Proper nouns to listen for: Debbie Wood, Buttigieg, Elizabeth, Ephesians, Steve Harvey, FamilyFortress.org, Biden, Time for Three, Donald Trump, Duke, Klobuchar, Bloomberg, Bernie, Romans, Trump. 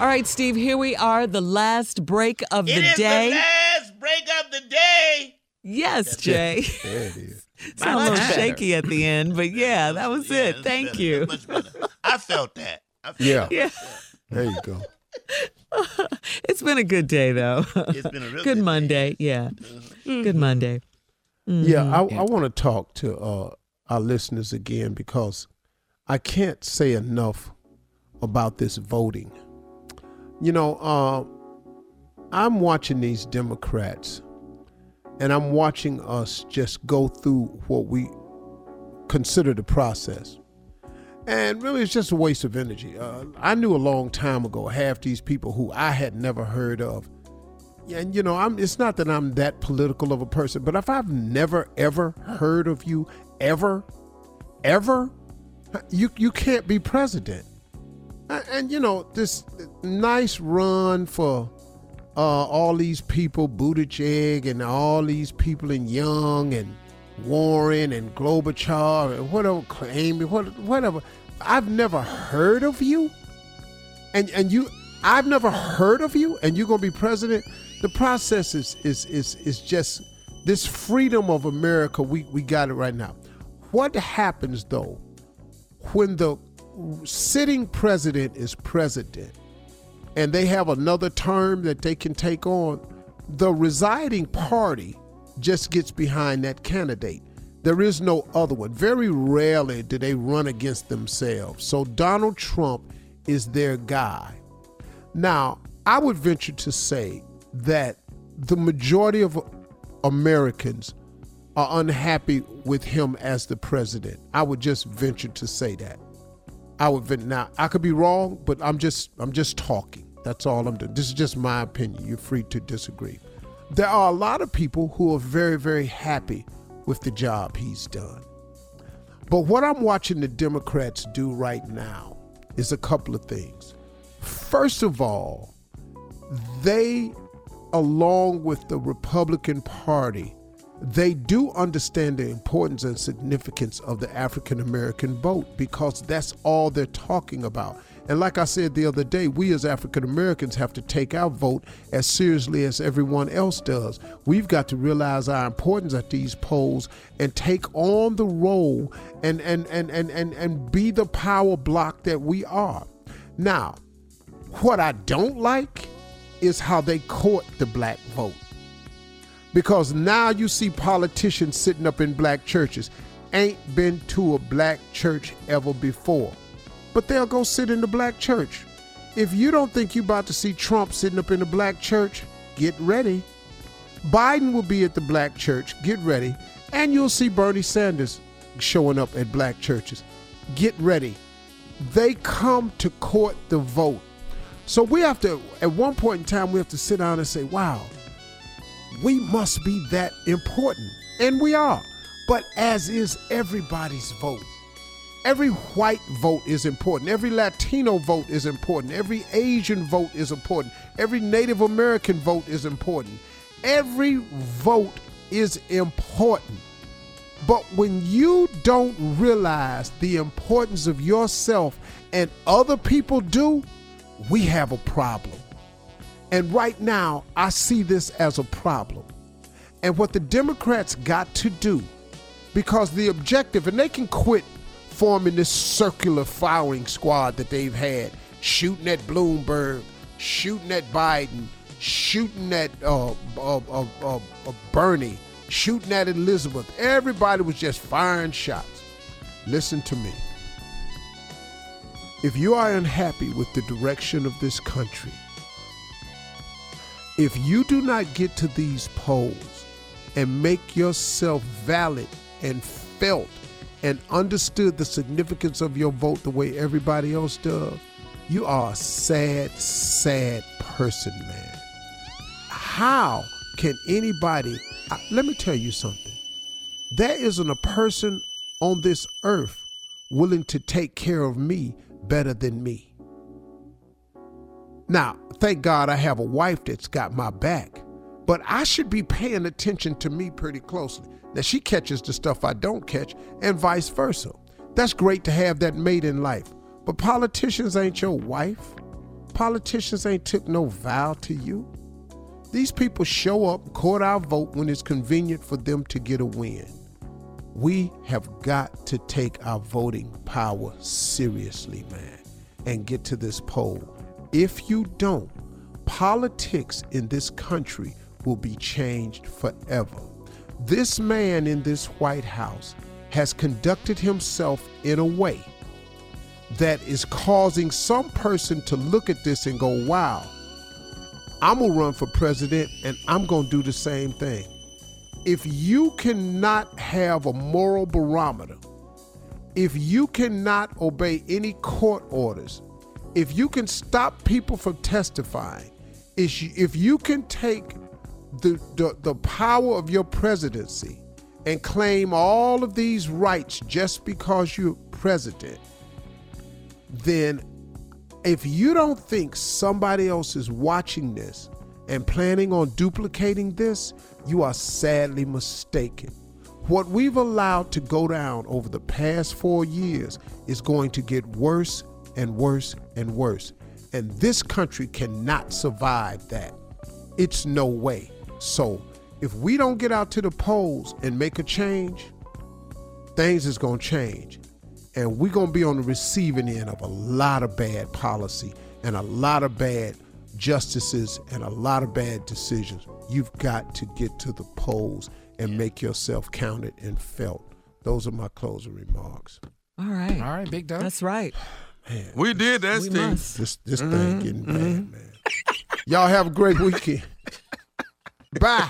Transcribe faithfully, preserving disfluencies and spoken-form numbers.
All right, Steve, here we are, the last break of the it day. It is the last break of the day. Yes, That's Jay. It. There it is. It's a little better. Shaky at the end, but yeah, that was yeah, it. Thank better. you. Much better. I felt that. I felt yeah. That. yeah. There you go. It's been a good day, though. It's been a real good, good Monday. Day. Yeah. Mm-hmm. Good Monday. Mm-hmm. Yeah, I, I want to talk to uh, our listeners again because I can't say enough about this voting. You know, uh, I'm watching these Democrats, and I'm watching us just go through what we consider the process. And really, it's just a waste of energy. Uh, I knew a long time ago half these people who I had never heard of. And, you know, I'm, it's not that I'm that political of a person, but if I've never, ever heard of you, ever, ever, you you can't be president. And, and you know, this nice run for uh, all these people, Buttigieg and all these people in Young and Warren and Klobuchar and whatever, Amy, whatever. I've never heard of you. And, and you, I've never heard of you, and you're going to be president. The process is is is is just this freedom of America. We we got it right now. What happens though when the sitting president is president and they have another term that they can take on? The residing party just gets behind that candidate. There is no other one. Very rarely do they run against themselves. So Donald Trump is their guy. Now, I would venture to say that the majority of Americans are unhappy with him as the president. I would just venture to say that. I would venture, now I could be wrong, but I'm just I'm just talking. That's all I'm doing. This is just my opinion. You're free to disagree. There are a lot of people who are very, very happy with the job he's done. But what I'm watching the Democrats do right now is a couple of things. First of all, they along with the Republican Party, they do understand the importance and significance of the African-American vote because that's all they're talking about. And like I said the other day, we as African-Americans have to take our vote as seriously as everyone else does. We've got to realize our importance at these polls and take on the role and, and, and, and, and, and be the power block that we are. Now, what I don't like is how they court the black vote. Because now you see politicians sitting up in black churches. Ain't been to a black church ever before. But they'll go sit in the black church. If you don't think you're about to see Trump sitting up in the black church, get ready. Biden will be at the black church. Get ready. And you'll see Bernie Sanders showing up at black churches. Get ready. They come to court the vote. So we have to, at one point in time, we have to sit down and say, wow, we must be that important. And we are. But as is everybody's vote. Every white vote is important. Every Latino vote is important. Every Asian vote is important. Every Native American vote is important. Every vote is important. But when you don't realize the importance of yourself and other people do, we have a problem. And right now, I see this as a problem. And what the Democrats got to do, because the objective, and they can quit forming this circular firing squad that they've had, shooting at Bloomberg, shooting at Biden, shooting at uh, uh, uh, uh, uh, Bernie, shooting at Elizabeth. Everybody was just firing shots. Listen to me. If you are unhappy with the direction of this country, if you do not get to these polls and make yourself valid and felt and understood the significance of your vote the way everybody else does, you are a sad, sad person, man. How can anybody, I, let me tell you something. There isn't a person on this earth willing to take care of me better than me. Now, thank God I have a wife that's got my back, but I should be paying attention to me pretty closely. Now, she catches the stuff I don't catch and vice versa. That's great to have that mate in life, but politicians ain't your wife. politicians ain't took no vow to you. These people show up, court our vote when it's convenient for them to get a win. We have got to take our voting power seriously, man, and get to this poll. If you don't, politics in this country will be changed forever. This man in this White House has conducted himself in a way that is causing some person to look at this and go, wow, I'm gonna run for president and I'm gonna do the same thing. If you cannot have a moral barometer, if you cannot obey any court orders, if you can stop people from testifying, if you can take the, the, the power of your presidency and claim all of these rights just because you're president, then if you don't think somebody else is watching this and planning on duplicating this, you are sadly mistaken. What we've allowed to go down over the past four years is going to get worse and worse and worse. And this country cannot survive that. It's no way. So if we don't get out to the polls and make a change, things is gonna change. And we're going to be on the receiving end of a lot of bad policy and a lot of bad justices and a lot of bad decisions. You've got to get to the polls and make yourself counted and felt. Those are my closing remarks. All right. All right, Big Dog. That's right. Man, we this, did that, Steve. Must. This, this mm-hmm. thing getting mm-hmm. bad, man. Y'all have a great weekend. Bye.